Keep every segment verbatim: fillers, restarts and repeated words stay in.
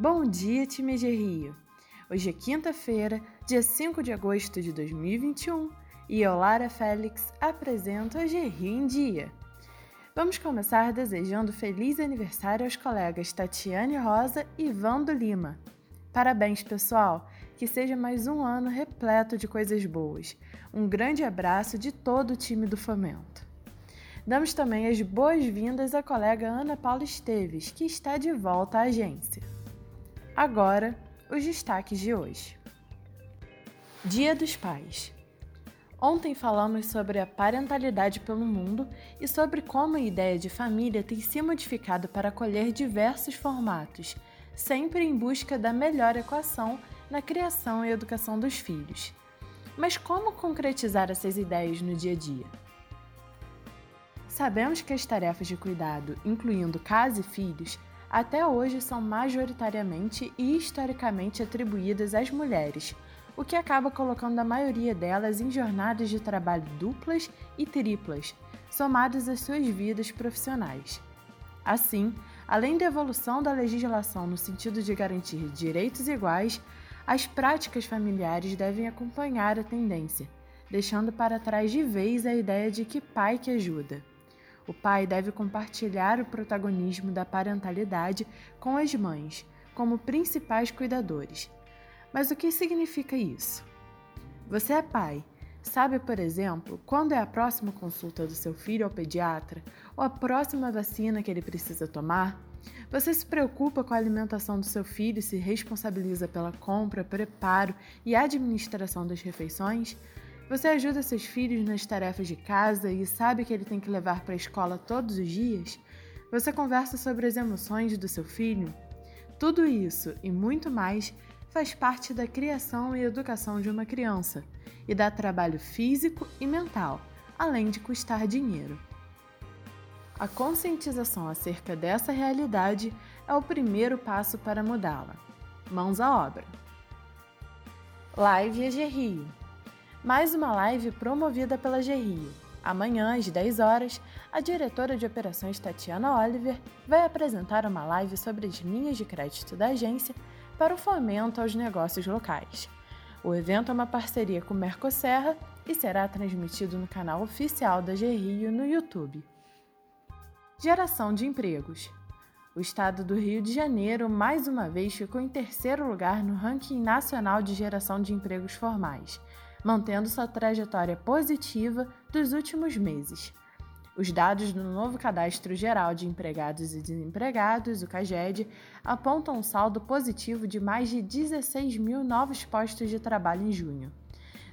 Bom dia, time de Rio! Hoje é quinta-feira, dia cinco de agosto de dois mil e vinte e um, e eu, Lara Félix, apresento a G R I O em Dia. Vamos começar desejando feliz aniversário aos colegas Tatiane Rosa e Ivan Lima. Parabéns, pessoal! Que seja mais um ano repleto de coisas boas. Um grande abraço de todo o time do Fomento. Damos também as boas-vindas à colega Ana Paula Esteves, que está de volta à agência. Agora, os destaques de hoje. Dia dos Pais. Ontem falamos sobre a parentalidade pelo mundo e sobre como a ideia de família tem se modificado para acolher diversos formatos, sempre em busca da melhor equação na criação e educação dos filhos. Mas como concretizar essas ideias no dia a dia? Sabemos que as tarefas de cuidado, incluindo casa e filhos, até hoje são majoritariamente e historicamente atribuídas às mulheres, o que acaba colocando a maioria delas em jornadas de trabalho duplas e triplas, somadas às suas vidas profissionais. Assim, além da evolução da legislação no sentido de garantir direitos iguais, as práticas familiares devem acompanhar a tendência, deixando para trás de vez a ideia de que pai que ajuda. O pai deve compartilhar o protagonismo da parentalidade com as mães, como principais cuidadores. Mas o que significa isso? Você é pai. Sabe, por exemplo, quando é a próxima consulta do seu filho ao pediatra ou a próxima vacina que ele precisa tomar? Você se preocupa com a alimentação do seu filho e se responsabiliza pela compra, preparo e administração das refeições? Você ajuda seus filhos nas tarefas de casa e sabe que ele tem que levar para a escola todos os dias? Você conversa sobre as emoções do seu filho? Tudo isso e muito mais faz parte da criação e educação de uma criança e dá trabalho físico e mental, além de custar dinheiro. A conscientização acerca dessa realidade é o primeiro passo para mudá-la. Mãos à obra! Live E G R I O. Mais uma live promovida pela G R I O. Amanhã, às dez horas, a diretora de operações Tatiana Oliver vai apresentar uma live sobre as linhas de crédito da agência para o fomento aos negócios locais. O evento é uma parceria com o Mercoserra e será transmitido no canal oficial da G R I O no YouTube. Geração de empregos. O estado do Rio de Janeiro, mais uma vez, ficou em terceiro lugar no ranking nacional de geração de empregos formais, mantendo sua trajetória positiva dos últimos meses. Os dados do novo Cadastro Geral de Empregados e Desempregados, o CAGED, apontam um saldo positivo de mais de dezesseis mil novos postos de trabalho em junho.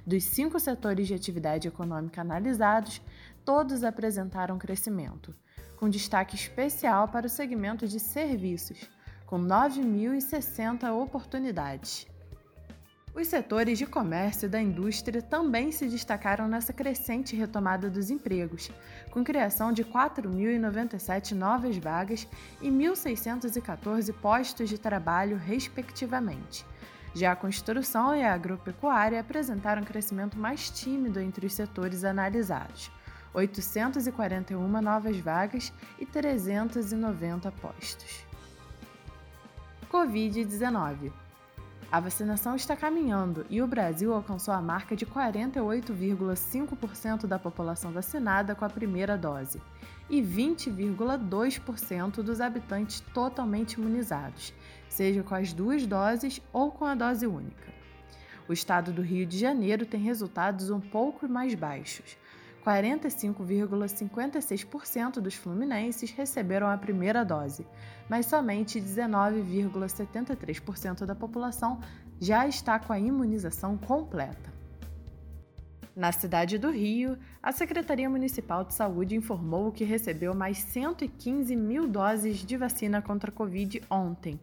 Dos cinco setores de atividade econômica analisados, todos apresentaram crescimento, com destaque especial para o segmento de serviços, com nove mil e sessenta oportunidades. Os setores de comércio e da indústria também se destacaram nessa crescente retomada dos empregos, com criação de quatro mil e noventa e sete novas vagas e mil seiscentos e quatorze postos de trabalho, respectivamente. Já a construção e a agropecuária apresentaram um crescimento mais tímido entre os setores analisados, oitocentas e quarenta e uma novas vagas e trezentos e noventa postos. covid dezenove. A vacinação está caminhando e o Brasil alcançou a marca de quarenta e oito vírgula cinco por cento da população vacinada com a primeira dose e vinte vírgula dois por cento dos habitantes totalmente imunizados, seja com as duas doses ou com a dose única. O estado do Rio de Janeiro tem resultados um pouco mais baixos. quarenta e cinco vírgula cinquenta e seis por cento dos fluminenses receberam a primeira dose, mas somente dezenove vírgula setenta e três por cento da população já está com a imunização completa. Na cidade do Rio, a Secretaria Municipal de Saúde informou que recebeu mais cento e quinze mil doses de vacina contra a Covid ontem.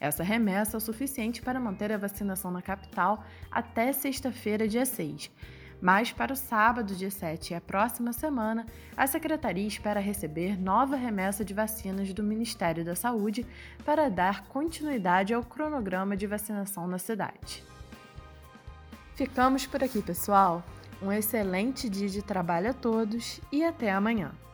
Essa remessa é o suficiente para manter a vacinação na capital até sexta-feira, dia seis. Mas para o sábado, dia sete, e a próxima semana, a Secretaria espera receber nova remessa de vacinas do Ministério da Saúde para dar continuidade ao cronograma de vacinação na cidade. Ficamos por aqui, pessoal. Um excelente dia de trabalho a todos e até amanhã!